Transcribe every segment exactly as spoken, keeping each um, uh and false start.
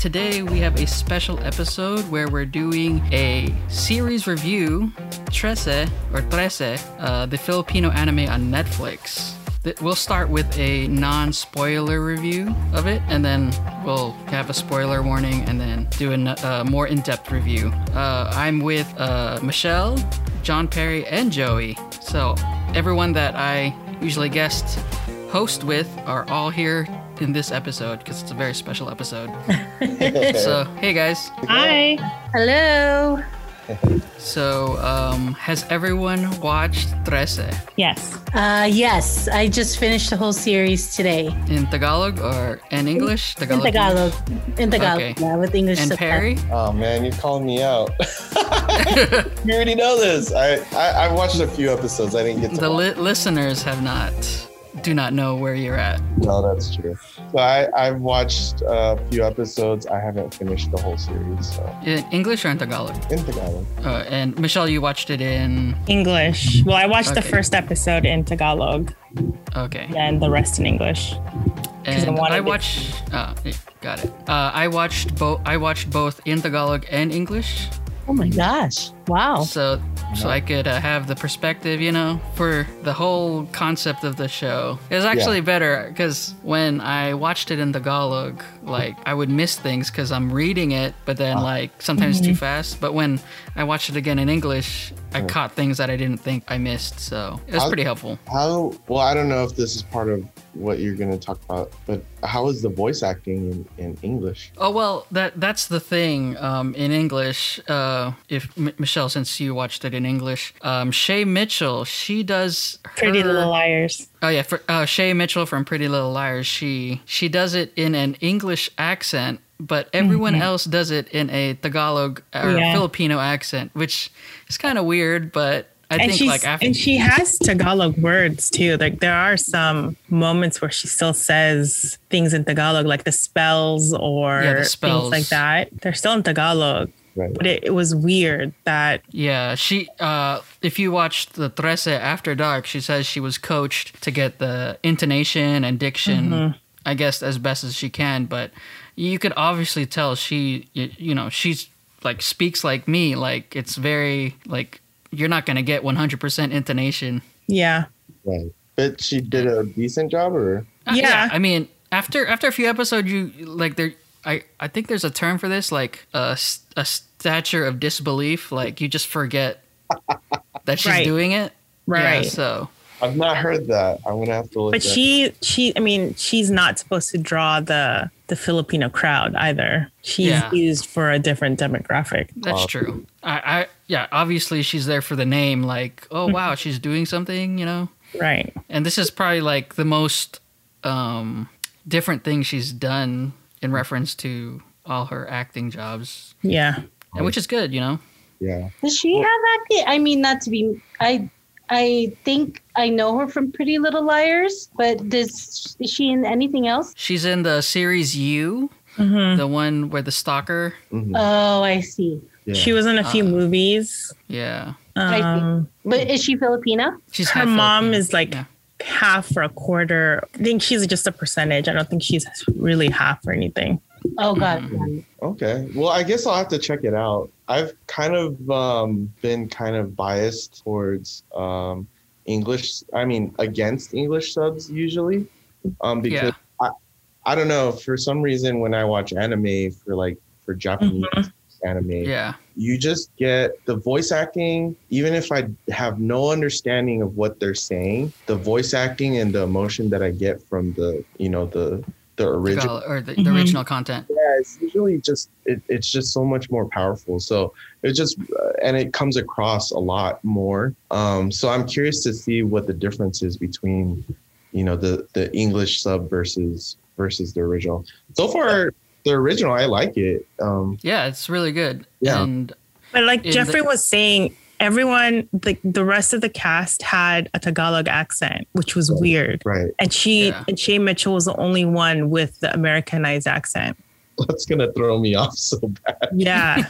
Today we have a special episode where we're doing a series review, Trese, or Trese, uh, the Filipino anime on Netflix. We'll start with a non-spoiler review of it, and then we'll have a spoiler warning, and then do a uh, more in-depth review. Uh, I'm with uh, Michelle, John Perry, and Joey. So everyone that I usually guest host with are all here in this episode because it's a very special episode. So hey guys. Hi. Hello. So, um, has everyone watched Trese? Yes. Uh, yes. I just finished the whole series today. In Tagalog or in English? Tagalog. In Tagalog. In Tagalog. Okay. Yeah, with English. And Perry? Oh man, you called me out. You already know this. I, I I watched a few episodes. I didn't get to. The li- listeners have not. Do not know where you're at. No, that's true. So I, I've watched a few episodes. I haven't finished the whole series. So. In English or in Tagalog? In Tagalog. Uh, and Michelle, you watched it in English. Well, I watched okay. the first episode in Tagalog. Okay. And the rest in English. And I, I watched. It. Oh, got it. Uh, I watched both. I watched both in Tagalog and English. Oh my gosh! Wow. So. So I could uh, have the perspective, you know, for the whole concept of the show. It was actually yeah. better because when I watched it in Tagalog, like I would miss things because I'm reading it, but then oh. like sometimes mm-hmm. too fast. But when I watched it again in English, I mm. caught things that I didn't think I missed. So it was how, pretty helpful. How? Well, I don't know if this is part of what you're going to talk about, but how is the voice acting in, in English? Oh, well, that that's the thing um, in English. Uh, if M- Michelle, since you watched it in English, um, Shay Mitchell, she does her... Pretty Little Liars. Oh yeah, for, uh, Shay Mitchell from Pretty Little Liars. She she does it in an English accent, but everyone mm-hmm. else does it in a Tagalog or yeah. Filipino accent, which is kind of weird, but. I and, think, like, after- and she has Tagalog words, too. Like, there are some moments where she still says things in Tagalog, like the spells or yeah, the spells. Things like that. They're still in Tagalog. Right. But it, it was weird that... Yeah, she... Uh, if you watch the Trese After Dark, she says she was coached to get the intonation and diction, mm-hmm. I guess, as best as she can. But you could obviously tell she, you, you know, she's, like, speaks like me. Like, it's very, like... You're not going to get one hundred percent intonation. Yeah. Right. But she did a decent job, or? Uh, yeah. yeah. I mean, after after a few episodes, you, like, there, I, I think there's a term for this, like, uh, a stature of disbelief. Like, you just forget that she's right. doing it. Right. Yeah, so. I've not heard that. I'm going to have to look at it. But she, she, I mean, she's not supposed to draw the, the Filipino crowd either. She's yeah. used for a different demographic. That's true. I, I, yeah, obviously she's there for the name. Like, oh, wow, she's doing something, you know? Right. And this is probably like the most um, different thing she's done in reference to all her acting jobs. Yeah. And which is good, you know? Yeah. Does she have acting? I mean, not to be... I. I think I know her from Pretty Little Liars, but does is she in anything else? She's in the series You, mm-hmm. the one where the stalker. Mm-hmm. Oh, I see. Yeah. She was in a few uh, movies. Yeah. Um, I see. But is she Filipina? She's her mom Filipino. Is like yeah. half or a quarter. I think she's just a percentage. I don't think she's really half or anything. Oh, God. Mm. Okay. Well, I guess I'll have to check it out. I've kind of um, been kind of biased towards um, English. I mean, against English subs usually. Um, because yeah. I, I don't know. For some reason, when I watch anime for like for Japanese mm-hmm. anime, yeah. you just get the voice acting. Even if I have no understanding of what they're saying, the voice acting and the emotion that I get from the, you know, the The original or the, the mm-hmm. original content. Yeah, it's usually just it, it's just so much more powerful. So it just uh, and it comes across a lot more. Um, so I'm curious to see what the difference is between, you know, the, the English sub versus versus the original. So far, the original, I like it. Um, yeah, it's really good. Yeah, and but like Jeffrey the- was saying. Everyone, the, the rest of the cast had a Tagalog accent, which was right, weird. Right. And she yeah. and Shay Mitchell was the only one with the Americanized accent. That's going to throw me off so bad. Yeah.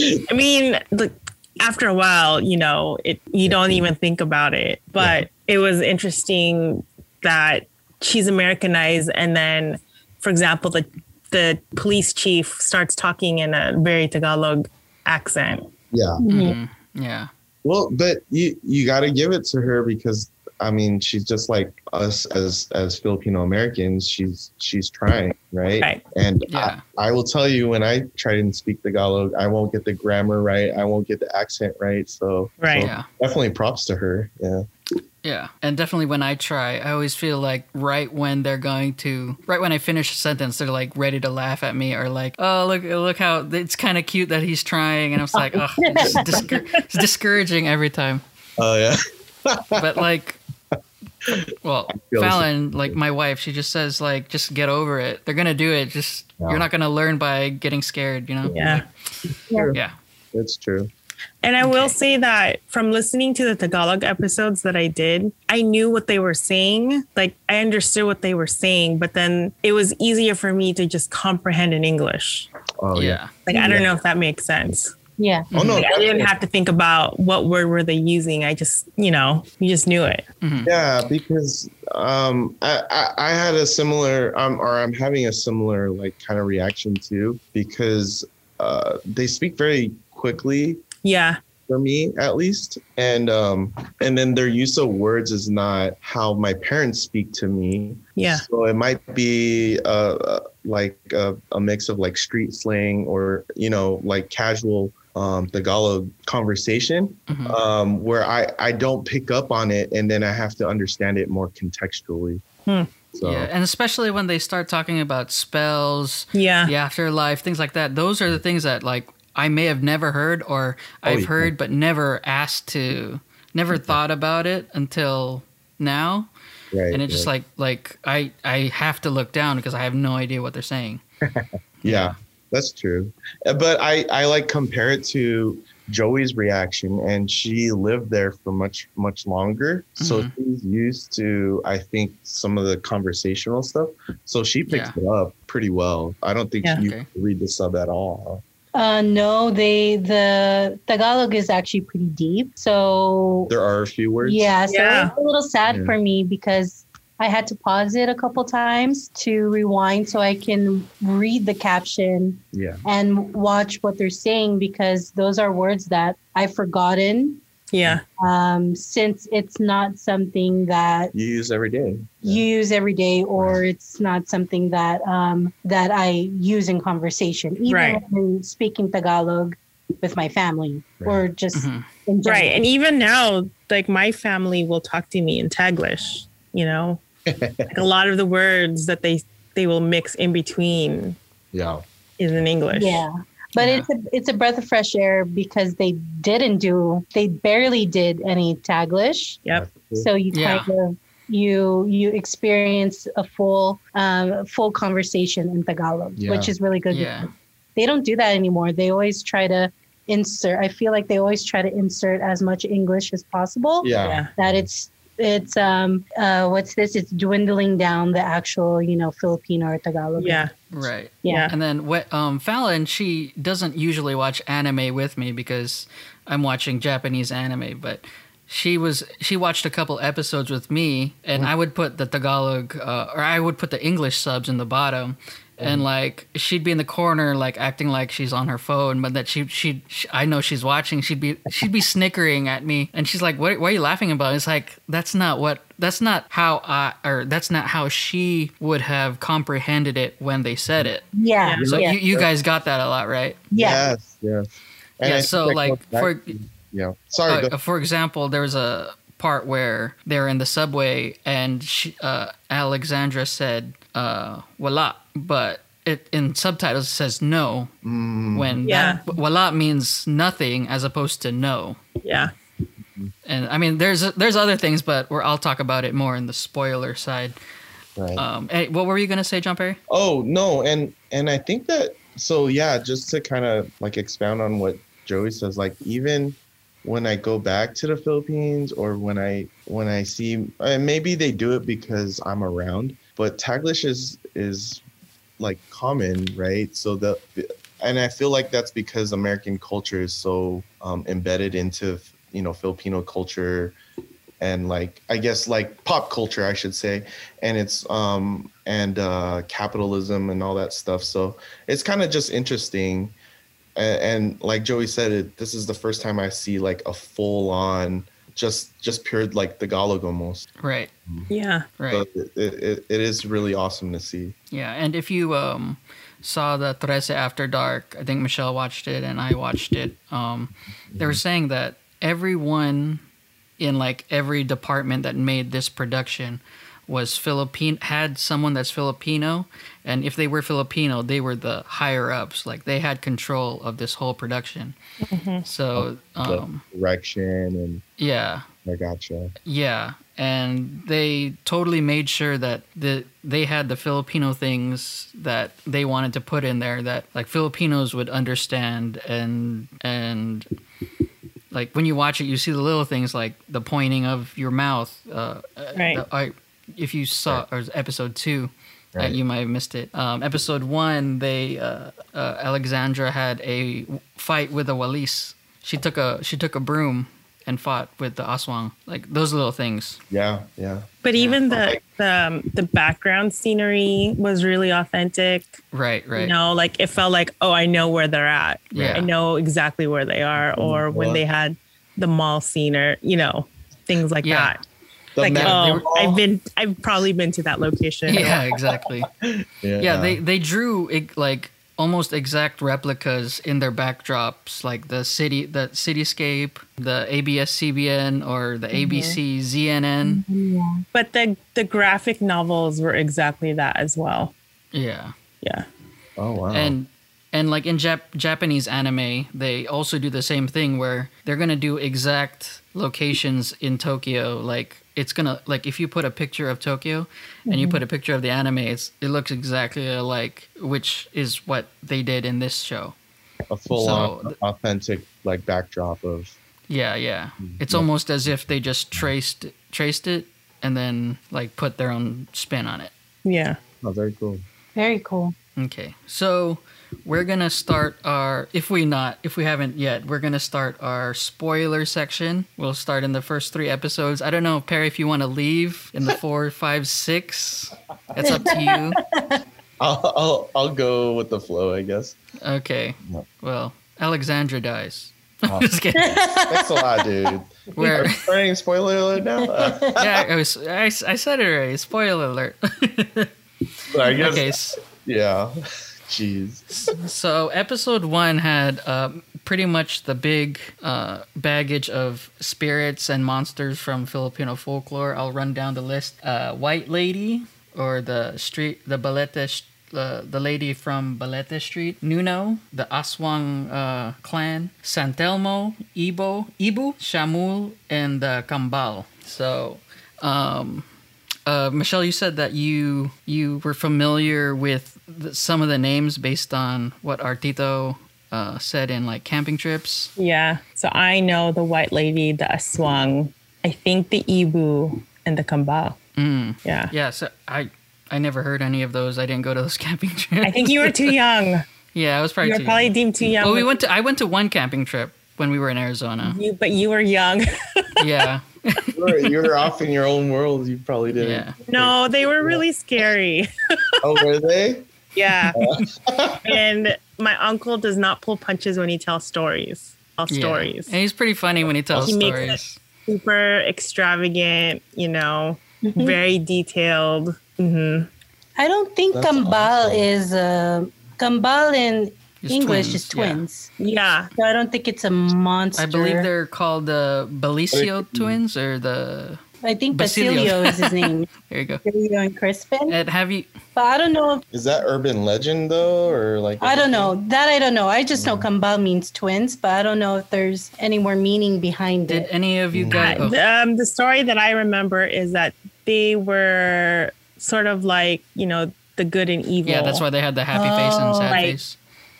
I mean, like, after a while, you know, it you don't even think about it. But yeah. it was interesting that she's Americanized. And then, for example, the the police chief starts talking in a very Tagalog accent. Yeah. Mm-hmm. Yeah. Well, but you you got to give it to her because, I mean, she's just like us as as Filipino Americans. She's she's trying, right? Right. And yeah. I, I will tell you, when I try and speak Tagalog, I won't get the grammar right. I won't get the accent right. So, right. So yeah. Definitely props to her. Yeah. Yeah. And definitely when I try, I always feel like right when they're going to, right when I finish a sentence, they're like ready to laugh at me or like, oh, look, look how it's kind of cute that he's trying. And I was like, oh, it's, discour- it's discouraging every time. Oh, yeah. But like, well, Fallon, so like my wife, she just says like, just get over it. They're going to do it. Just, yeah. You're not going to learn by getting scared, you know? Yeah. Like, yeah. It's true. And I okay. will say that from listening to the Tagalog episodes that I did, I knew what they were saying. Like, I understood what they were saying, but then it was easier for me to just comprehend in English. Oh, yeah. Like, I don't yeah. know if that makes sense. Yeah. Oh, no, like, I didn't have to think about what word were they using. I just, you know, you just knew it. Mm-hmm. Yeah, because um, I, I, I had a similar, um, or I'm having a similar, like, kind of reaction too, because uh, they speak very quickly. Yeah. For me, at least. And um, and then their use of words is not how my parents speak to me. Yeah. So it might be uh, like a, a mix of like street slang or, you know, like casual um, Tagalog conversation mm-hmm. um, where I, I don't pick up on it. And then I have to understand it more contextually. Hmm. So. Yeah, and especially when they start talking about spells, yeah. the afterlife, things like that. Those are the things that like I may have never heard or I've oh, yeah. heard, but never asked to, never yeah. thought about it until now. Right, and it's right. just like, like I, I have to look down because I have no idea what they're saying. yeah, yeah, that's true. But I, I like compare it to Joey's reaction, and she lived there for much, much longer. Mm-hmm. So she's used to, I think, some of the conversational stuff. So she picks yeah. it up pretty well. I don't think yeah. you okay. read the sub at all. Uh, no, they the Tagalog is actually pretty deep. So there are a few words. Yeah, so yeah. it's a little sad yeah. for me because I had to pause it a couple times to rewind so I can read the caption yeah. and watch what they're saying because those are words that I've forgotten. Yeah. Um, since it's not something that you use every day, yeah. you use every day, or right. it's not something that um, that I use in conversation, even right. when speaking Tagalog with my family right. or just mm-hmm. in general. Right. And even now, like my family will talk to me in Taglish, you know, like a lot of the words that they they will mix in between. Yeah. Is in English. Yeah. But yeah. it's a it's a breath of fresh air because they didn't do they barely did any Taglish. Yep. So you yeah. kind of you you experience a full um, full conversation in Tagalog, yeah. which is really good. Yeah. They don't do that anymore. They always try to insert. I feel like they always try to insert as much English as possible. Yeah. yeah. That it's it's um uh what's this? It's dwindling down the actual you know Filipino or Tagalog. Yeah. Right. Yeah. And then what, um, Fallon, she doesn't usually watch anime with me because I'm watching Japanese anime, but she was she watched a couple episodes with me, and mm. I would put the Tagalog uh, or I would put the English subs in the bottom, mm. and like she'd be in the corner like acting like she's on her phone, but that she she, she I know she's watching. She'd be she'd be snickering at me, and she's like, "What? Why are you laughing about?" It's like that's not what. That's not how I, or that's not how she would have comprehended it when they said it. Yeah. So yeah. You, you guys got that a lot, right? Yeah. Yes. Yes. And yeah. So like for back. yeah, sorry. Uh, for example, there was a part where they were in the subway and she, uh, Alexandra said uh, "wala," but it in subtitles it says "no." Mm. When yeah. that, "wala" means nothing as opposed to "no." Yeah. And I mean, there's there's other things, but we're, I'll talk about it more in the spoiler side. Right. Um, hey, what were you going to say, John Perry? Oh, no. And and I think that, so yeah, just to kind of like expound on what Joey says, like even when I go back to the Philippines or when I when I see, and maybe they do it because I'm around, but Taglish is, is like common, right? So the, and I feel like that's because American culture is so um, embedded into you know, Filipino culture, and like, I guess like pop culture, I should say. And it's, um, and, uh, capitalism and all that stuff. So it's kind of just interesting. And, and like Joey said, it, this is the first time I see like a full on, just, just pure like Tagalog almost. Right. Yeah. Right. So it, it, it is really awesome to see. Yeah. And if you, um, saw the Trese After Dark, I think Michelle watched it and I watched it. Um, they were saying that everyone in like every department that made this production was Philippine, had someone that's Filipino, and if they were Filipino, they were the higher ups. Like they had control of this whole production. Mm-hmm. So um, direction and yeah, I gotcha. Yeah. And they totally made sure that the, they had the Filipino things that they wanted to put in there that like Filipinos would understand. And and like when you watch it, you see the little things like the pointing of your mouth. Uh, right. The, I, if you saw right. or episode two, right. uh, you might have missed it. Um, episode one, they uh, uh, Alexandra had a fight with a Walis. She took a she took a broom and fought with the Aswang, like those little things. Yeah, yeah. But yeah. even the the, um, the background scenery was really authentic. Right, right. You know, like it felt like, oh, I know where they're at. Yeah. I know exactly where they are. Or what? When they had the mall scene or, you know, things like yeah. that. The like, oh, I've been, I've probably been to that location. Yeah, exactly. yeah. yeah, they they drew it, like, almost exact replicas in their backdrops, like the city, the cityscape, the A B S C B N or the mm-hmm. A B C Z N N. Yeah. But the the graphic novels were exactly that as well. Yeah. Yeah. Oh wow. And and like in Jap- Japanese anime, they also do the same thing where they're gonna do exact locations in Tokyo, like. It's gonna like if you put a picture of Tokyo and mm-hmm. you put a picture of the anime, it's, it looks exactly alike, which is what they did in this show. A full so, on authentic like backdrop of. Yeah, yeah. It's yeah. almost as if they just traced traced it and then like put their own spin on it. Yeah. Oh, very cool. Very cool. Okay, so we're gonna start our if we not if we haven't yet we're gonna start our spoiler section. We'll start in the first three episodes. I don't know, Perry, if you want to leave in the four, five, six. That's up to you. I'll I'll I'll go with the flow, I guess. Okay. No. Well, Alexandra dies. Oh. Just kidding. Thanks a lot, dude. We're starting spoiler alert now. yeah, I was I, I said it already. Spoiler alert. But I guess. Okay. So, yeah, jeez. So episode one had uh, pretty much the big uh, baggage of spirits and monsters from Filipino folklore. I'll run down the list. Uh, White Lady, or the street, the Balete, uh, the lady from Balete Street. Nuno, the Aswang uh, clan. Santelmo, Ibo, Ibu, Shamul, and uh, Kambal. So. Um, Uh, Michelle, you said that you you were familiar with the, some of the names based on what Artito uh, said in like camping trips. Yeah, so I know the White Lady, the Aswang, I think the Ibu, and the Kambal. Mm. Yeah, yeah. So I I never heard any of those. I didn't go to those camping trips. I think you were too young. yeah, I was probably you were too probably young. deemed too young. Well, we went to I went to one camping trip when we were in Arizona. You, but you were young. yeah. you, were, you were off in your own world. You probably didn't. Yeah. No, they were really scary. oh, were they? Yeah. and my uncle does not pull punches when he tells stories. All yeah. stories. And he's pretty funny when he tells he stories. He makes it super extravagant, you know, mm-hmm. very detailed. Mm-hmm. I don't think That's Kambal awesome. is uh, Kambal in It's English twins, is twins. Yeah. yeah. So I don't think it's a monster. I believe they're called the Balisio twins or the... I think Basilio, Basilio is his name. there you go. Basilio and Crispin. And have you... But I don't know. If, is that urban legend though? Or like... I don't know. Thing? That I don't know. I just mm-hmm. know Kambal means twins, but I don't know if there's any more meaning behind Did it. Did any of you guys... Mm-hmm. Oh. Um, the story that I remember is that they were sort of like, you know, the good and evil. Yeah, that's why they had the happy oh, face and sad like, face.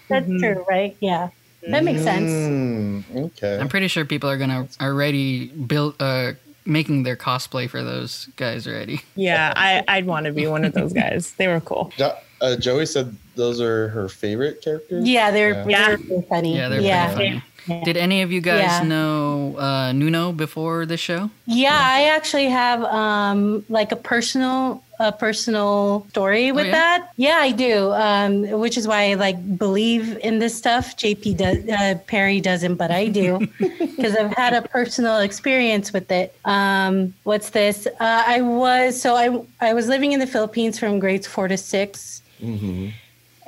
That's mm-hmm. true, right? Yeah. That makes sense. Mm, okay. I'm pretty sure people are going to already build, uh, making their cosplay for those guys already. Yeah, I, I'd want to be one of those guys. They were cool. Jo- uh, Joey said those are her favorite characters? Yeah, they're, yeah. they're funny. Yeah, they're yeah. pretty funny. Yeah. Did any of you guys yeah. know uh, Nuno before this show? Yeah, yeah. I actually have um, like a personal... a personal story with oh, yeah? that. Yeah, I do. Um, which is why I like believe in this stuff. J P does, uh, Perry doesn't, but I do because I've had a personal experience with it. Um, what's this? Uh, I was, so I, I was living in the Philippines from grades four to six. Mm-hmm.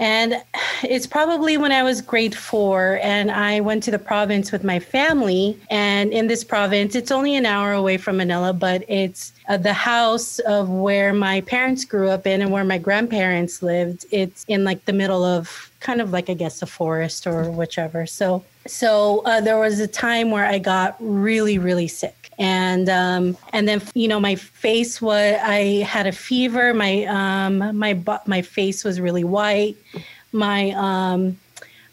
And it's probably when I was grade four and I went to the province with my family. And in this province, it's only an hour away from Manila, but it's uh, the house of where my parents grew up in and where my grandparents lived. It's in like the middle of kind of like, I guess, a forest or whichever. So so uh, there was a time where I got really, really sick. And um, and then, you know, my face was, I had a fever. My um, my my face was really white. My um,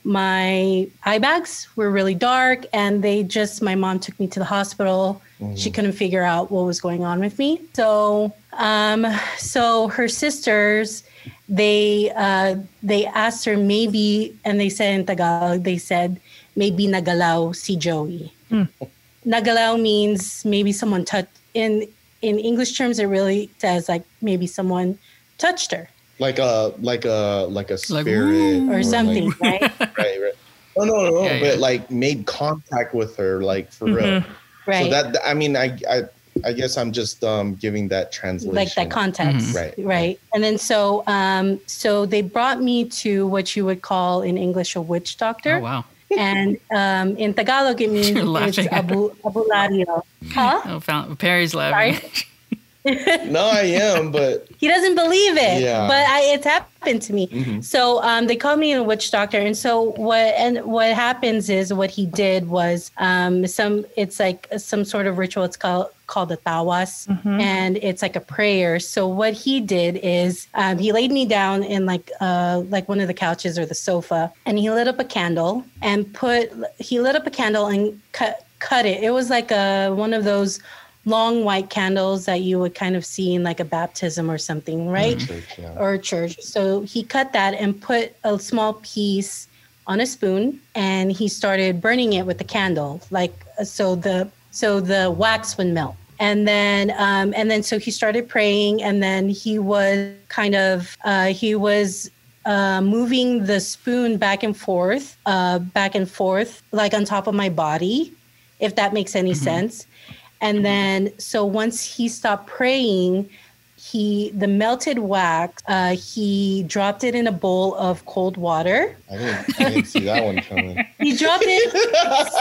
my eye bags were really dark. And they just, my mom took me to the hospital. Mm-hmm. She couldn't figure out what was going on with me. So um, so her sisters, they uh, they asked her maybe, and they said in Tagalog, they said, maybe nagalaw si Joey. Mm. Nagalaw means maybe someone touched, in in English terms, it really says like maybe someone touched her. Like a, like a, like a spirit. Like, or, or something, like, right? Right, right. No, no, no, no yeah, but yeah. like made contact with her, like for mm-hmm. real. Right. So that, I mean, I, I, I guess I'm just um, giving that translation. Like that context. Mm-hmm. Right. Right. And then so, um, so they brought me to what you would call in English a witch doctor. Oh, wow. And um, in Tagalog, it means it's abu, Albularyo. Huh? Oh, found, Perry's laughing. No, I am, but... He doesn't believe it, yeah. but I, it's happened to me. Mm-hmm. So um, they called me a witch doctor. And so what and what happens is what he did was um, some... It's like some sort of ritual. It's called called a tawas. Mm-hmm. And it's like a prayer. So what he did is um, he laid me down in like uh, like one of the couches or the sofa. And he lit up a candle and put... He lit up a candle and cut, cut it. It was like a, one of those... long white candles that you would kind of see in like a baptism or something, right? Church, yeah. Or a church. So he cut that and put a small piece on a spoon and he started burning it with the candle. Like, so the, so the wax would melt. And then, um, and then, so he started praying and then he was kind of, uh, he was, Uh, moving the spoon back and forth, uh, back and forth, like on top of my body, if that makes any mm-hmm. sense. And then, so once he stopped praying, he, the melted wax, uh, he dropped it in a bowl of cold water. I didn't, I didn't see that one coming. He dropped it,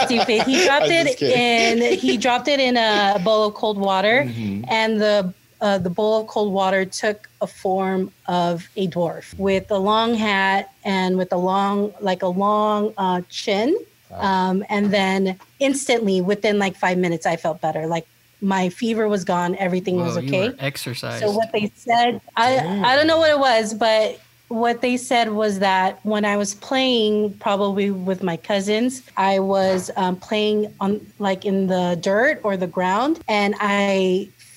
stupid. He dropped it in, he dropped it in a bowl of cold water mm-hmm. and the, uh, the bowl of cold water took a form of a dwarf with a long hat and with a long, like a long uh, chin. Um, and then instantly within like five minutes, I felt better. Like my fever was gone. Everything Whoa, was okay. You were exercised. So what they said, I, I don't know what it was, but what they said was that when I was playing probably with my cousins, I was um, playing on like in the dirt or the ground. And I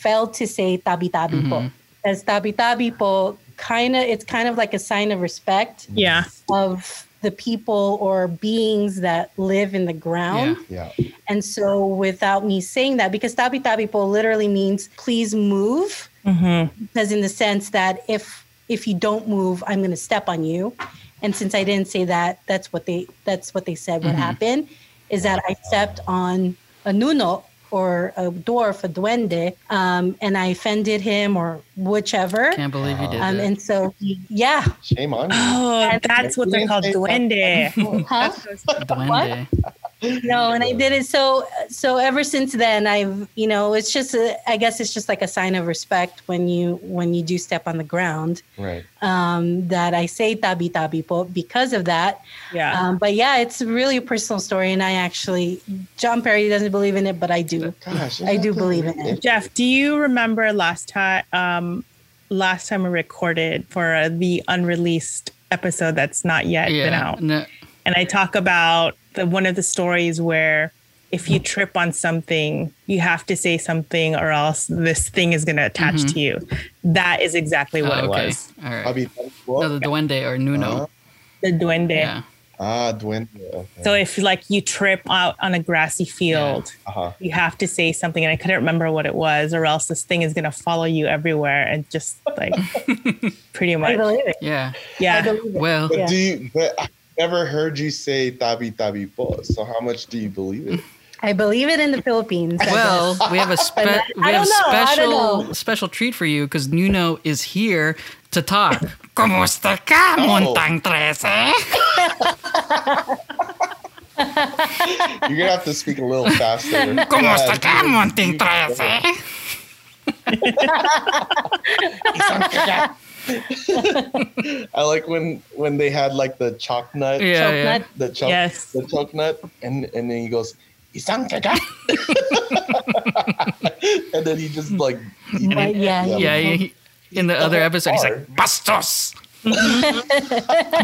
failed to say tabi tabi po. Because tabi tabi po kind of, it's kind of like a sign of respect. Yeah. Of the people or beings that live in the ground. Yeah, yeah. And so without me saying that, because tabi tabi po literally means please move, mm-hmm. because in the sense that if if you don't move, I'm going to step on you. And since I didn't say that, that's what they that's what they said would mm-hmm. happen, is that I stepped on a Nuno or a dwarf, a duende, um, and I offended him or whichever. Can't believe you did um, that. And so, he, yeah. Shame on you. Oh, and that's what they're called, duende. Huh? Duende. What? No, and I did it. So, so ever since then, I've, you know, it's just, a, I guess it's just like a sign of respect when you, when you do step on the ground. Right. Um, that I say tabi tabi po because of that. Yeah. Um, but yeah, it's really a personal story. And I actually, John Perry doesn't believe in it, but I do. Gosh, I do believe in it. Jeff, do you remember last time, um, last time we recorded for uh, the unreleased episode that's not yet yeah, been out? No. And I talk about the, one of the stories where if you trip on something, you have to say something or else this thing is going to attach mm-hmm. to you. That is exactly what oh, okay. it was. All right. Tabi tabi po? No, the duende or Nuno. Uh-huh. The duende. Yeah. Ah, duende. Okay. So if like you trip out on a grassy field, yeah. uh-huh. you have to say something. And I couldn't remember what it was or else this thing is going to follow you everywhere and just like pretty much. I believe it. Yeah. Yeah. I believe it. Well, but yeah. do you, but I've never heard you say tabi tabi po. So how much do you believe it? I believe it in the Philippines. Well, we have a, spe- we have a special special treat for you because Nuno is here to talk. Kumusta ka, Montang Trese? You're going to have to speak a little faster. Kumusta ka, Montang Trese? I like when when they had like the Chocnut. Yeah, yeah. The Chocnut. Yes. The Chocnut. And, and then he goes... and then he just like he, yeah yeah, yeah he, in the other episode he's like Bastos,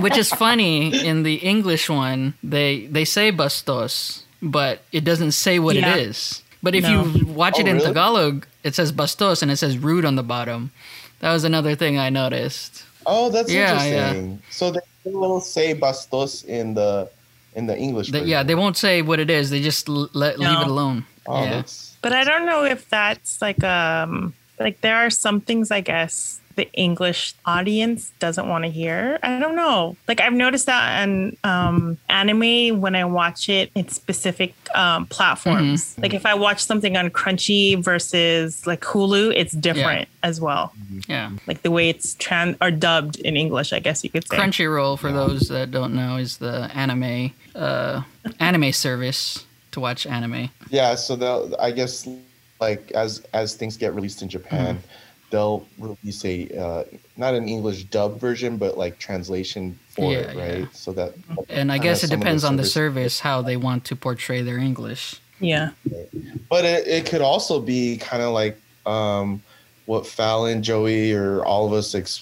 which is funny. In the English one they they say Bastos but it doesn't say what yeah. it is, but if no. you watch oh, it in really? Tagalog it says Bastos and it says root on the bottom. That was another thing I noticed. Oh, that's yeah, interesting yeah. So they will say Bastos in the in the English the, yeah, they won't say what it is. They just le- no. leave it alone. Oh, yeah. that's, but I don't know if that's like, um, like there are some things, I guess, the English audience doesn't want to hear. I don't know. Like I've noticed that in um, anime when I watch it in specific um, platforms. Mm-hmm. Like if I watch something on Crunchy versus like Hulu, it's different yeah. as well. Yeah. Like the way it's trans or dubbed in English, I guess you could say. Crunchyroll, for those that don't know, is the anime Uh, anime service to watch anime. Yeah, so they'll, I guess, like as as things get released in Japan, mm-hmm. they'll release a uh, not an English dub version, but like translation for yeah, it, right? Yeah. So that. And I guess it depends on the service how they want to portray their English. Yeah. But it, it could also be kind of like um, what Fallon, Joey, or all of us ex-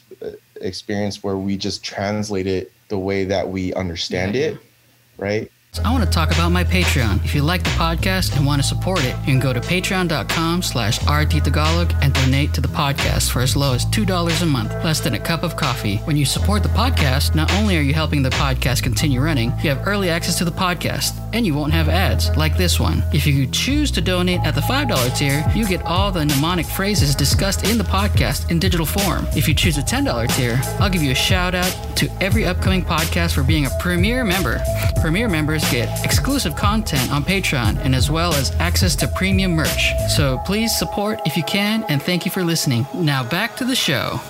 experience, where we just translate it the way that we understand yeah, it. Yeah. Right. I want to talk about my Patreon. If you like the podcast and want to support it, you can go to patreon.com slash rttagalog and donate to the podcast for as low as two dollars a month, less than a cup of coffee. When you support the podcast, not only are you helping the podcast continue running, you have early access to the podcast, and you won't have ads like this one. If you choose to donate at the five dollars tier, you get all the mnemonic phrases discussed in the podcast in digital form. If you choose a ten dollars tier, I'll give you a shout out to every upcoming podcast for being a premier member. Premier members get exclusive content on Patreon and as well as access to premium merch. So please support if you can, and thank you for listening. Now back to the show.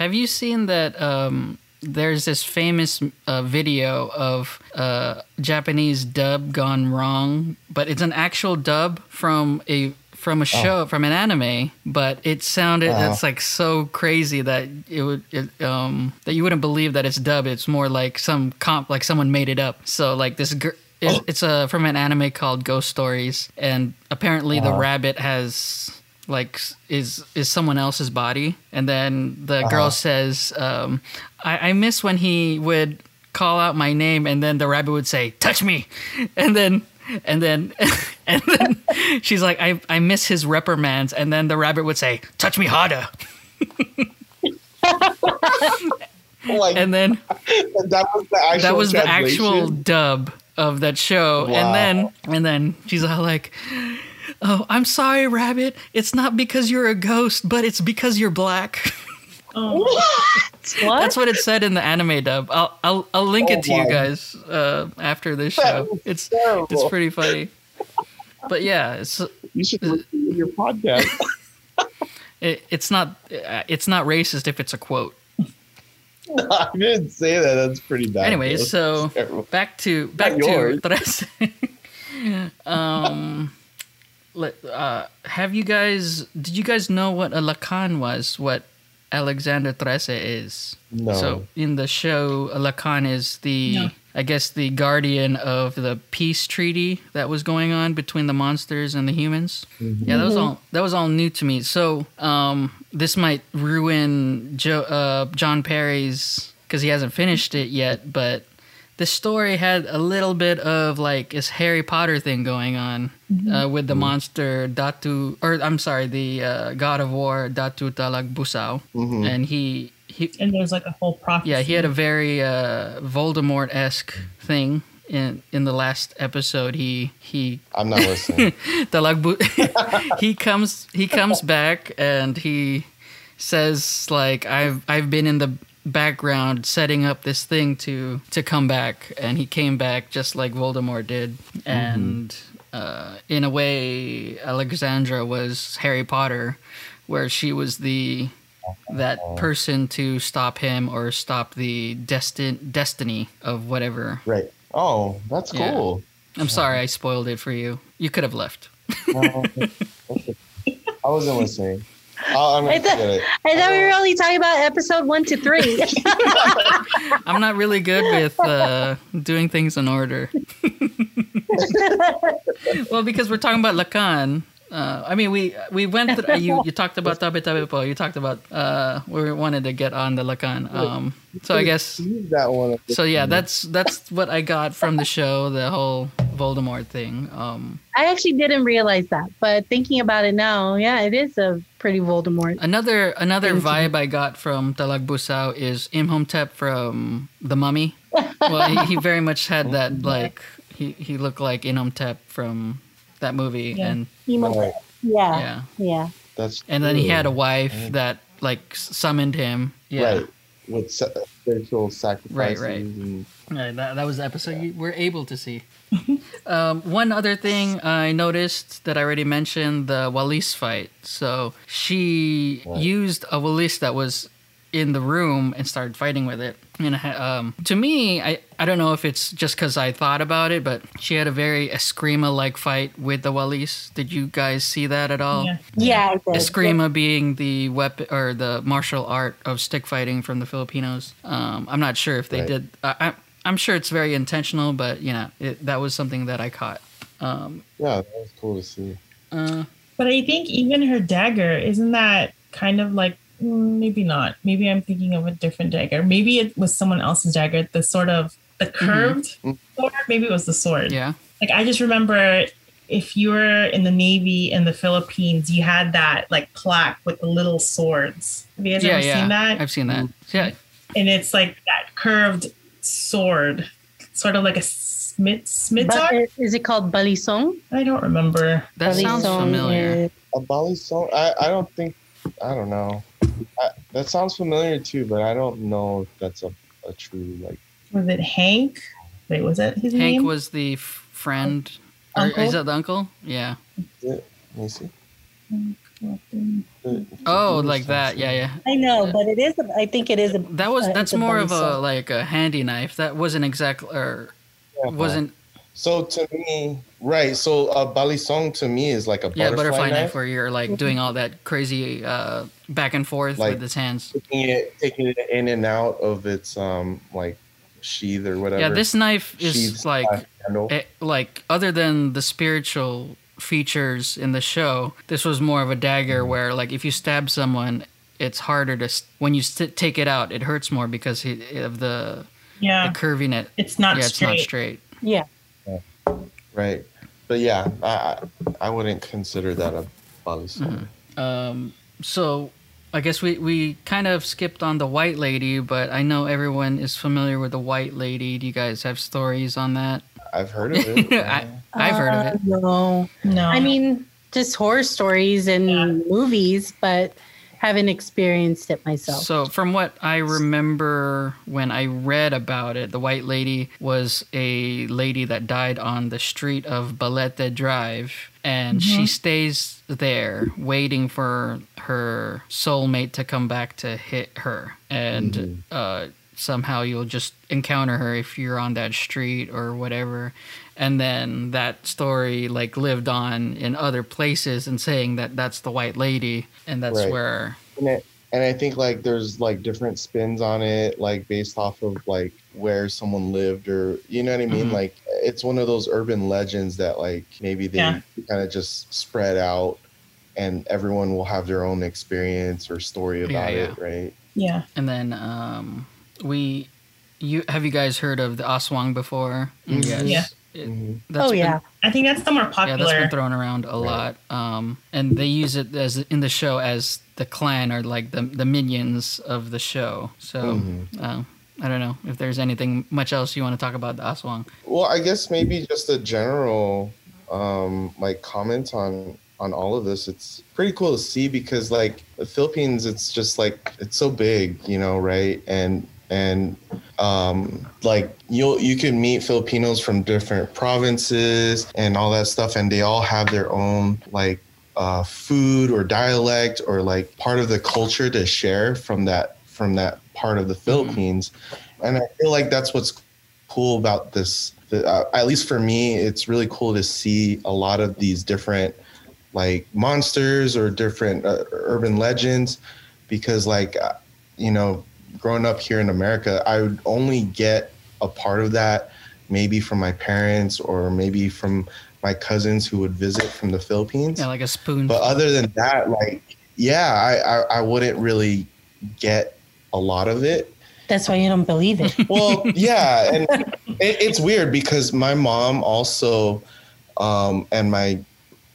Have you seen that um, there's this famous uh, video of uh, Japanese dub gone wrong, but it's an actual dub from a from a show, oh. from an anime, but it sounded, uh-huh. it's like so crazy that it would, it, um, that you wouldn't believe that it's dubbed. It's more like some comp, like someone made it up. So like this, gr- it, it's a, from an anime called Ghost Stories. And apparently uh-huh. the rabbit has like, is, is someone else's body. And then the uh-huh. girl says, um, I, I miss when he would call out my name. And then the rabbit would say, touch me. And then, And then, and then she's like, I, I miss his reprimands. And then the rabbit would say, touch me harder. Like, and then that was the actual, that was the actual dub of that show. Wow. And then, and then she's all like, oh, I'm sorry, rabbit. It's not because you're a ghost, but it's because you're black. Oh. What? What? That's what it said in the anime dub. I'll I'll, I'll link oh it to my. you guys uh, after this show. It's terrible. It's pretty funny. But yeah, it's, you should listen to your podcast. it, it's not it's not racist if it's a quote. No, I didn't say that. That's pretty bad. Anyway, so terrible. back to back to Trese. um. let, uh, have you guys? Did you guys know what a Lakan was? What Alexander Trese is. No. So in the show, Lacan is the, no. I guess, the guardian of the peace treaty that was going on between the monsters and the humans. Mm-hmm. Yeah, that was all. That was all new to me. So um, this might ruin jo- uh, John Perry's because he hasn't finished it yet. But the story had a little bit of like this Harry Potter thing going on mm-hmm. uh, with the mm-hmm. monster Datu, or I'm sorry, the uh, God of War Datu Talagbusao, mm-hmm. and he, he and there's like a whole prophecy. Yeah, he had a very uh, Voldemort-esque thing. In in the last episode, he he I'm not listening. he comes he comes back and he says like I've I've been in the background setting up this thing to to come back, and he came back just like Voldemort did, and mm-hmm. uh, in a way, Alexandra was Harry Potter, where she was the that person to stop him or stop the destin destiny of whatever. Right. Oh, that's yeah. cool. I'm sorry I spoiled it for you. You could have left. No, I wasn't listening. Oh, I'm I, th- it. I thought we were only talking about episode one to three. I'm not really good with uh, doing things in order. Well, because we're talking about Lacan. Uh, I mean, we we went. Th- you you talked about tabi tabi po. You talked about uh, we wanted to get on the Lakan. Um, so I guess that one. So yeah, that's that's what I got from the show. The whole Voldemort thing. Um, I actually didn't realize that, but thinking about it now, yeah, it is a pretty Voldemort. Another another vibe I got from Talagbusao is Imhotep from The Mummy. Well, he, he very much had that like he, he looked like Imhotep from. That movie yeah. and yeah. yeah, yeah, that's and then he had a wife yeah. that like summoned him, yeah, right. with spiritual sacrifices, right, right. And... right that, that was the episode yeah. you were able to see. um, one other thing I noticed that I already mentioned the Walis fight. So she right. used a Walis that was in the room and started fighting with it. And um, to me, I, I don't know if it's just because I thought about it, but she had a very Eskrima-like fight with the Walis. Did you guys see that at all? Yeah, yeah I did. Eskrima yeah. being the weapon or the martial art of stick fighting from the Filipinos. Um, I'm not sure if they right. did. I, I, I'm sure it's very intentional, but you know, it, that was something that I caught. Um, yeah, that was cool to see. Uh, but I think even her dagger, isn't that kind of like maybe not. Maybe I'm thinking of a different dagger. Maybe it was someone else's dagger. The sort of the curved mm-hmm. sword. Maybe it was the sword. Yeah. Like I just remember, if you were in the Navy in the Philippines, you had that like plaque with the little swords. Have you guys yeah, ever yeah. seen that? I've seen that. Yeah. And it's like that curved sword, sort of like a smit scimitar. Is it called balisong? I don't remember. That balisong sounds familiar. Is... A balisong? I I don't think. I don't know. I, that sounds familiar too, but I don't know if that's a, a true like. Was it Hank? Wait, was that his Hank name? Hank was the f- friend. Uncle? Or, is that the uncle? Yeah. yeah. Let me see. Oh, like that? Yeah, yeah. I know, yeah. but it is. A, I think it is. A, that was. That's uh, more of a like a handy knife. That wasn't exactly or yeah, wasn't. So to me, right. So a balisong to me is like a butterfly, yeah, butterfly knife. knife where you're like doing all that crazy uh, back and forth like with its hands. Taking it, taking it in and out of its um like sheath or whatever. Yeah, this knife is Sheath's like it, like other than the spiritual features in the show, this was more of a dagger mm-hmm. where like if you stab someone, it's harder to st- when you st- take it out, it hurts more because of the yeah the curviness. It's not yeah, straight. It's not straight. Yeah. Right, but yeah, I I wouldn't consider that a balisong. Mm-hmm. Um, so I guess we, we kind of skipped on the white lady, but I know everyone is familiar with the white lady. Do you guys have stories on that? I've heard of it. I, I've heard of it. Uh, no, no. I mean, just horror stories and yeah. movies, but haven't experienced it myself. So from what I remember when I read about it, the white lady was a lady that died on the street of Balete Drive, and mm-hmm. she stays there waiting for her soulmate to come back to hit her. And mm-hmm. uh, somehow you'll just encounter her if you're on that street or whatever. And then that story like lived on in other places and saying that that's the white lady and that's right. where. And I, and I think like there's like different spins on it, like based off of like where someone lived or, you know what I mean? Mm-hmm. Like it's one of those urban legends that like maybe they yeah. kind of just spread out and everyone will have their own experience or story about yeah, yeah. it. Right. Yeah. And then um, we you have you guys heard of the Aswang before? Mm-hmm. Yes. Yeah. It, mm-hmm. that's oh yeah. Been, I think that's the more popular. Yeah, that's been thrown around a lot. Um, and they use it as in the show as the clan or like the the minions of the show. So. Mm-hmm. Um, I don't know if there's anything much else you want to talk about the Aswang. Well, I guess maybe just a general um, like comment on on all of this. It's pretty cool to see because like the Philippines, it's just like it's so big, you know, right? And and um, like you you can meet Filipinos from different provinces and all that stuff, and they all have their own like uh, food or dialect or like part of the culture to share from that from that. part of the Philippines. And I feel like that's what's cool about this, uh, at least for me, it's really cool to see a lot of these different like monsters or different uh, urban legends, because like, uh, you know, growing up here in America, I would only get a part of that maybe from my parents or maybe from my cousins who would visit from the Philippines. Yeah, like a spoon. But other than that, like, yeah, I, I, I wouldn't really get a lot of it. That's why you don't believe it. Well, yeah, and it, it's weird because my mom also, um, and my,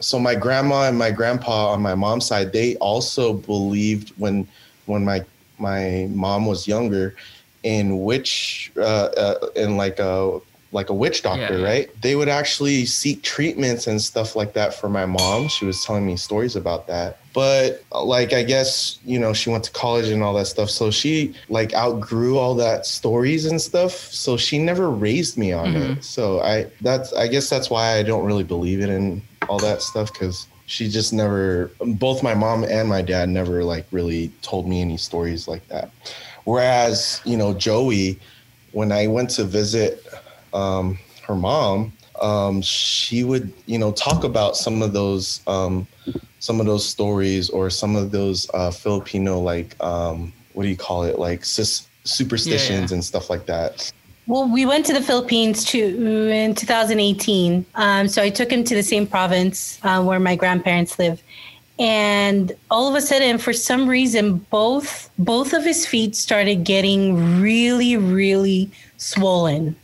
so my grandma and my grandpa on my mom's side, they also believed when, when my my mom was younger, in witch, uh, uh, in like a like a witch doctor, yeah. Right? They would actually seek treatments and stuff like that for my mom. She was telling me stories about that. But like, I guess, you know, she went to college and all that stuff. So she like outgrew all that stories and stuff. So she never raised me on mm-hmm. it. So I that's I guess that's why I don't really believe it and all that stuff, because she just never, both my mom and my dad never like really told me any stories like that. Whereas, you know, Joey, when I went to visit um, her mom, um, she would, you know, talk about some of those um some of those stories or some of those uh, Filipino, like, um, what do you call it? Like sis- superstitions yeah, yeah. and stuff like that. Well, we went to the Philippines to, in two thousand eighteen. Um, so I took him to the same province uh, where my grandparents live. And all of a sudden, for some reason, both both of his feet started getting really, really swollen.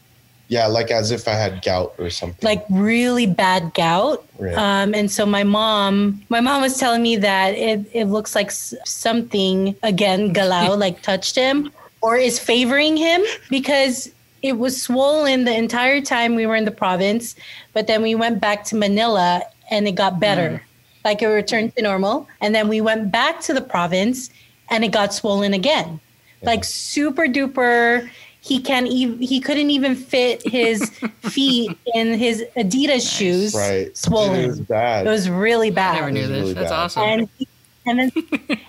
Yeah, like as if I had gout or something. Like really bad gout. Right. Um, and so my mom, my mom was telling me that it, it looks like something, again, galao, like touched him or is favoring him because it was swollen the entire time we were in the province. But then we went back to Manila and it got better. Mm. Like it returned to normal. And then we went back to the province and it got swollen again. Yeah. Like super duper... He can't even. He couldn't even fit his feet in his Adidas shoes. Right, swollen. It was bad. It was really bad. I never knew this. Really That's bad. Awesome. And, he, and then,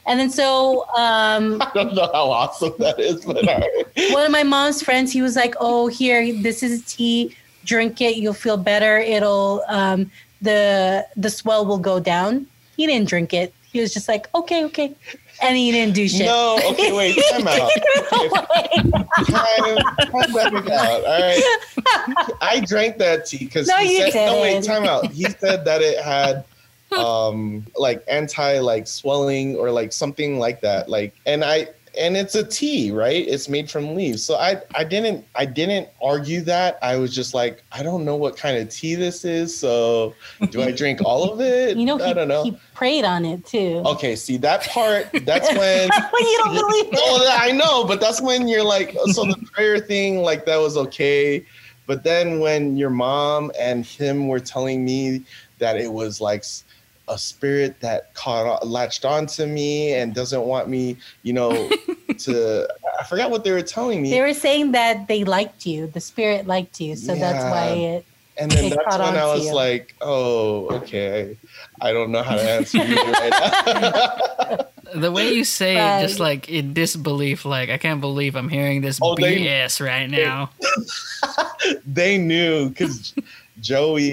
and then, so um, I don't know how awesome that is. But all right. One of my mom's friends, he was like, "Oh, here, this is tea. Drink it. You'll feel better. It'll um, the the swell will go down." He didn't drink it. He was just like, "Okay, okay." And he didn't do shit. No, okay, wait, time out. Okay. time, time back out. All right. I drank that tea because no, he said, didn't. No, wait, time out. He said that it had um, like anti like swelling or like something like that. Like, and I and it's a tea, right? It's made from leaves. So I I didn't I didn't argue that. I was just like, I don't know what kind of tea this is. So do I drink all of it? You know, I he, don't know. He, prayed on it too. Okay, see that part, that's when you don't believe it. Oh, I know, but that's when you're like, so the prayer thing, like that was okay. But then when your mom and him were telling me that it was like a spirit that caught latched onto me and doesn't want me, you know, to I forgot what they were telling me. They were saying that they liked you, the spirit liked you, so yeah. That's why it And then it that's when I was you. Like, oh, okay. I don't know how to answer you right now. The way you say right. It, just like in disbelief, like, I can't believe I'm hearing this oh, B S they, right now. They, they knew, because Joey,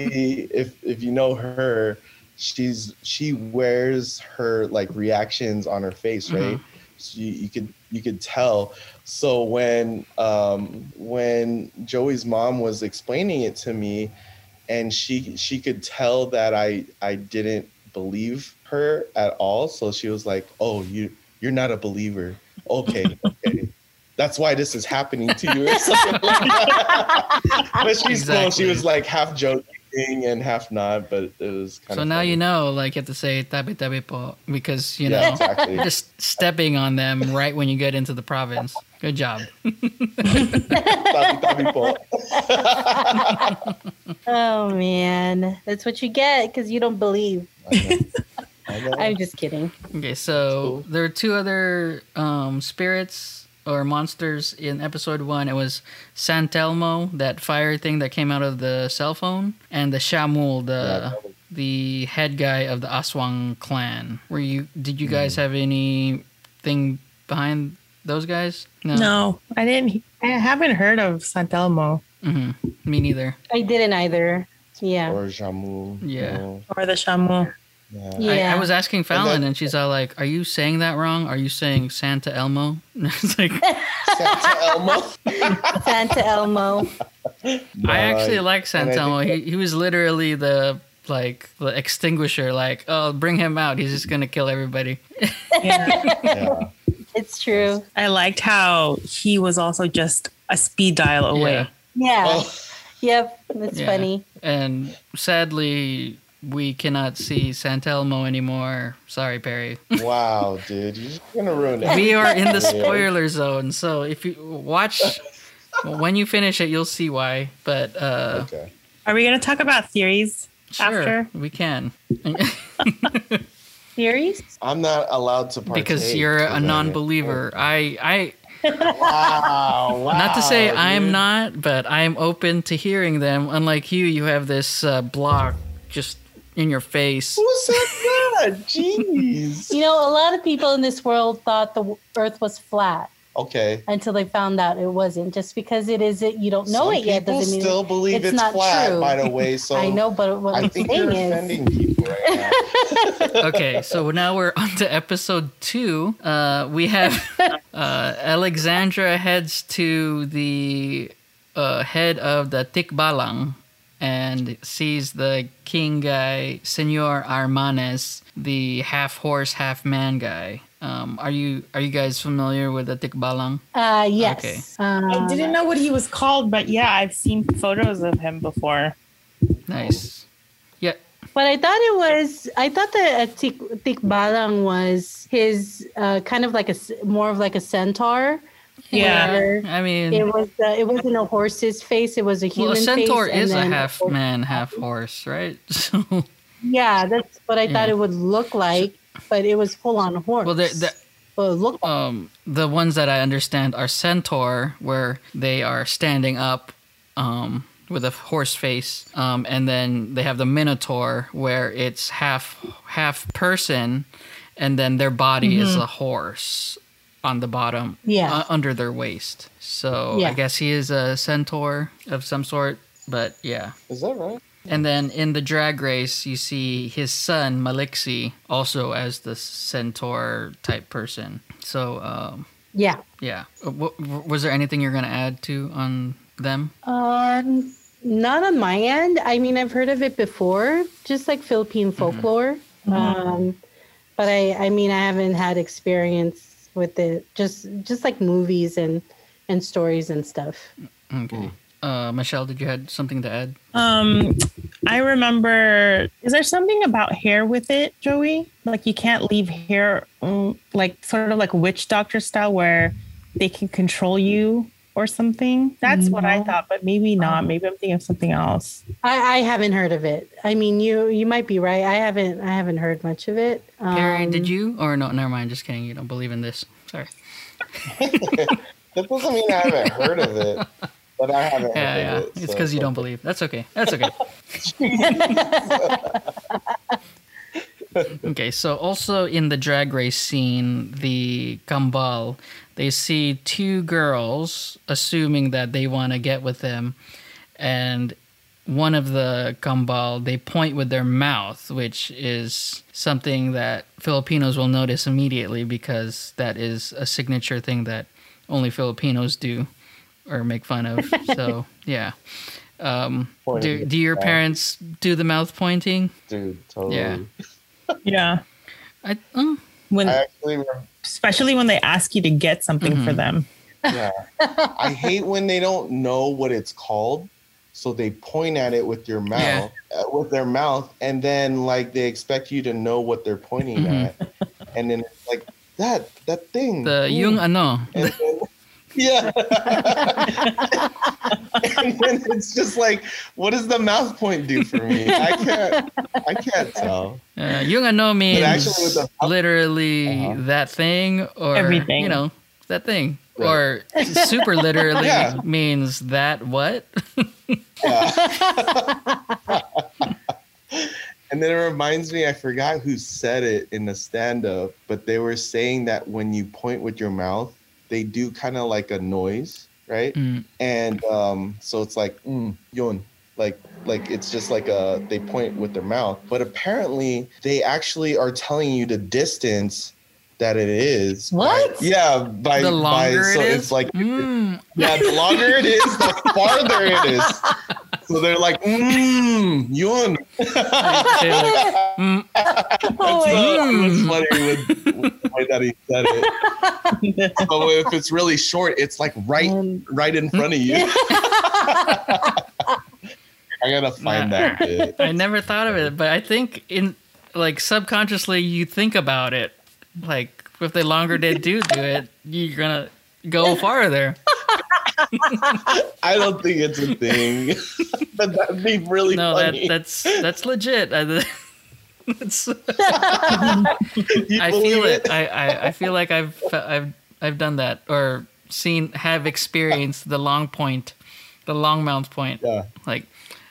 if if you know her, she's she wears her, like, reactions on her face, right? Mm-hmm. So you, you could you could tell. So when um, when Joey's mom was explaining it to me, and she she could tell that I I didn't believe her at all. So she was like, "Oh, you you're not a believer." Okay, okay. that's why this is happening to you or something like that. But she's exactly. cool. She was like half joking and half not, but it was kind so of So now funny. You know, like you have to say tabi tabi po because, you yeah, know, exactly. just stepping on them right when you get into the province. Good job. Tabi tabi po. Oh, man. That's what you get because you don't believe. I'm just kidding. Okay, so cool. There are two other um, spirits or monsters in episode one. It was Santelmo, that fire thing that came out of the cell phone, and the Shamul, the yeah. the head guy of the Aswang clan. Were you? Did you guys have anything behind those guys? No, no I didn't. I haven't heard of Santelmo. Mm-hmm. Me neither. I didn't either. Yeah. Or Shamul. Yeah. No. Or the Shamul. Yeah. yeah. I, I was asking Fallon, and, then, and she's all like, "Are you saying that wrong? Are you saying Santa Elmo?" And I was like, "Santa Elmo." Santa Elmo. No, I actually I, like Santa Elmo. He he was literally the like the extinguisher. Like, oh, bring him out. He's just gonna kill everybody. Yeah. yeah. It's true. I liked how he was also just a speed dial away. Yeah. yeah. Oh. Yep. That's yeah. funny. And sadly, we cannot see Santelmo anymore. Sorry, Perry. Wow, dude. You're just going to ruin it. We are in the spoiler zone. So if you watch, when you finish it, you'll see why. But uh, okay. Are we going to talk about theories sure, after? We can. Theories? I'm not allowed to partake. Because you're a non-believer. I... I wow, wow. Not to say dude. I'm not, but I'm open to hearing them. Unlike you, you have this uh, block just in your face. Who said that? Jeez. You know, a lot of people in this world thought the earth was flat. Okay. Until they found out it wasn't. Just because it is, it you don't know Some it yet doesn't mean still believe it's, it's not flat, true. By the way, so I know, but what I I'm think you're is, offending people right now. Okay, so now we're on to episode two. Uh, we have uh, Alexandra heads to the uh, head of the Tikbalang and sees the king guy, Senor Armanes, the half horse, half man guy. Um, are you are you guys familiar with the Tikbalang? Uh, yes. Okay. Uh, I didn't know what he was called, but yeah, I've seen photos of him before. Nice. Yeah. But I thought it was, I thought that a tik, Tikbalang was his uh, kind of like a, more of like a centaur. Yeah, I mean, it was uh, it wasn't a horse's face; it was a human. Well, a centaur face is a half man, half horse, right? So yeah, that's what I yeah. thought it would look like, but it was full on horse. Well, the look um the ones that I understand are centaur, where they are standing up, um, with a horse face, um, and then they have the minotaur, where it's half half person, and then their body mm-hmm. is a horse. On the bottom, yeah, uh, under their waist. So yeah. I guess he is a centaur of some sort, but yeah. Is that right? And then in the drag race, you see his son, Malixi, also as the centaur type person. So um, yeah. Yeah. W- w- was there anything you're going to add to on them? Um, not on my end. I mean, I've heard of it before, just like Philippine folklore. Mm-hmm. Um, but I, I mean, I haven't had experience with it, just just like movies and and stories and stuff. Okay. uh Michelle, did you have something to add? um I remember, is there something about hair with it, Joey? Like you can't leave hair, like sort of like witch doctor style, where they can control you or something. That's no. what I thought, but maybe not. Maybe I'm thinking of something else. I, I haven't heard of it. I mean, you you might be right. I haven't I haven't heard much of it. Um, Perry, did you? Or no, never mind. Just kidding. You don't believe in this. Sorry. That doesn't mean I haven't heard of it, but I haven't yeah, heard yeah. of it. It's because so. you don't believe. That's okay. That's okay. Okay, so also in the drag race scene, the Kambal, they see two girls assuming that they want to get with them. And one of the Kambal, they point with their mouth, which is something that Filipinos will notice immediately because that is a signature thing that only Filipinos do or make fun of. So, yeah. Um, do, do your parents do the mouth pointing? Dude, totally. Yeah. Yeah, I, um, when I actually, especially when they ask you to get something mm-hmm. for them. Yeah. I hate when they don't know what it's called. So they point at it with your mouth, yeah. uh, with their mouth, and then like they expect you to know what they're pointing mm-hmm. at, and then it's like that that thing. The mm. yung ano. And then, yeah. And then it's just like, what does the mouth point do for me? I can't. I can't tell. Uh, yung ano means actually the mouth, literally uh-huh. that thing, or everything. You know, that thing. Or super literally yeah. means that what? And then it reminds me, I forgot who said it in the stand-up, but they were saying that when you point with your mouth, they do kind of like a noise, right? Mm. And um, so it's like, mm, yun. Like, like it's just like a, they point with their mouth. But apparently they actually are telling you the distance that it is. What? By, yeah, by the longer by, so it is? It's like mm. yeah, the longer it is, the farther it is. So they're like, mmm, yun. Mm. It's funny with, with the way that he said it. So if it's really short, it's like right, um, right in front of you. I gotta find nah. that bit. I never thought of it, but I think in like subconsciously you think about it. Like, if they longer did do do it, you're going to go farther. I don't think it's a thing. But that'd be really no, funny. No, that, that's, that's legit. I, that's, I feel it. it. I, I, I feel like I've, I've, I've done that or seen, have experienced the long point, the long mouth point. Yeah. Like,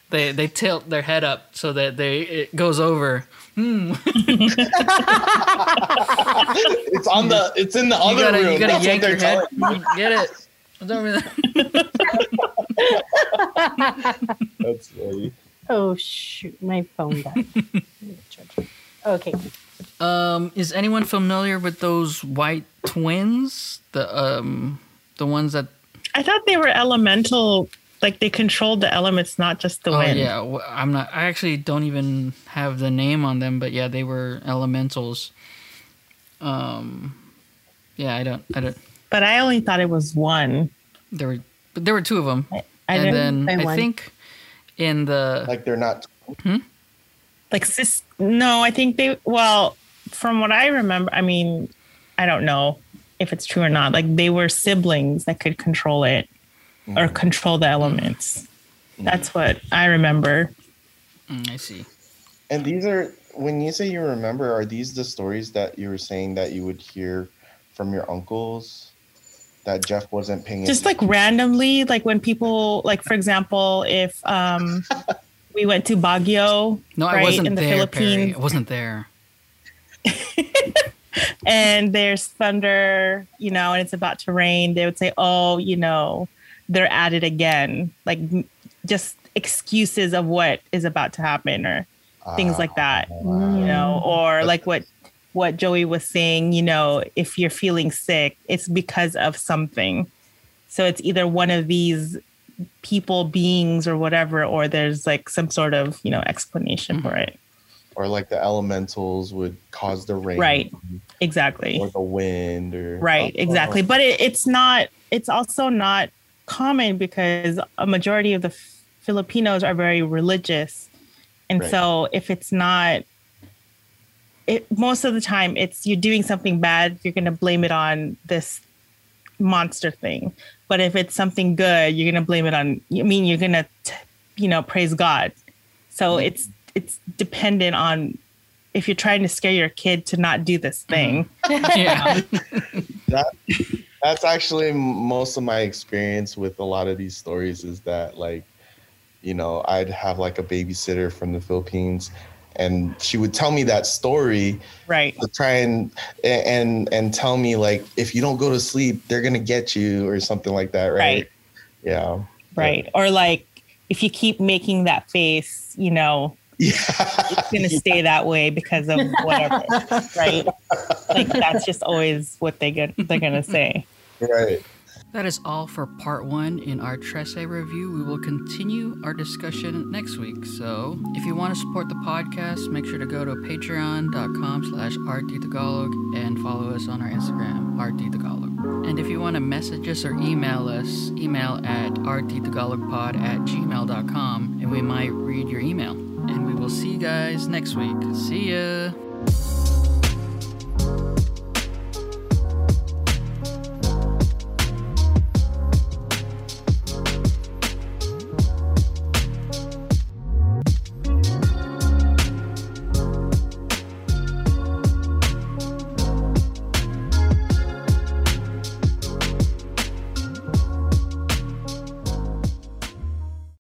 they, they tilt their head up so that they it goes over. It's on the. It's in the you other gotta, room. You gotta That's yank your head. You get it. What's over there? That's funny. Oh shoot! My phone died. Okay. Um, is anyone familiar with those white twins? The um, the ones that. I thought they were elemental. Like they controlled the elements, not just the oh, wind. Yeah, well, I'm not. I actually don't even have the name on them, but yeah, they were elementals. Um, yeah, I don't. I don't. But I only thought it was one. There were, but there were two of them, I, I and then I one. think in the like they're not. Hmm? Like sis? No, I think they. Well, from what I remember, I mean, I don't know if it's true or not. Like they were siblings that could control it. Or control the elements. That's what I remember. Mm, I see. And these are, when you say you remember, are these the stories that you were saying that you would hear from your uncles that Jeff wasn't paying attention? Just like randomly, like when people, like for example, if um, we went to Baguio, no, right, I wasn't in the there, Philippines. Perry. I wasn't there. And there's thunder, you know, and it's about to rain. They would say, oh, you know, they're at it again, like just excuses of what is about to happen or uh, things like that, wow. you know, or like what what Joey was saying, you know, if you're feeling sick, it's because of something. So it's either one of these people, beings or whatever, or there's like some sort of, you know, explanation mm-hmm. for it. Or like the elementals would cause the rain. Right. Exactly. Or the wind. Or right. Something. Exactly. But it, it's not, it's also not common because a majority of the Filipinos are very religious, and right. so if it's not it most of the time it's you're doing something bad, you're going to blame it on this monster thing, but if it's something good, you're going to blame it on I mean you're going to you know praise God. So mm-hmm. it's it's dependent on if you're trying to scare your kid to not do this thing. Mm-hmm. Yeah. that- That's actually most of my experience with a lot of these stories is that, like, you know, I'd have like a babysitter from the Philippines and she would tell me that story. Right. To try and and and tell me, like, if you don't go to sleep, they're going to get you or something like that. Right. Right. Yeah. Right. Yeah. Or like if you keep making that face, you know. Yeah. It's going to stay yeah. that way because of whatever, right? Like that's just always what they get, they're going to say. Right. That is all for part one in our Trese review. We will continue our discussion next week. So if you want to support the podcast, make sure to go to patreon dot com slash R T Tagalog and follow us on our Instagram, R T Tagalog. And if you want to message us or email us, email at R T Tagalog pod at gmail dot com and we might read your email. And we will see you guys next week. See ya!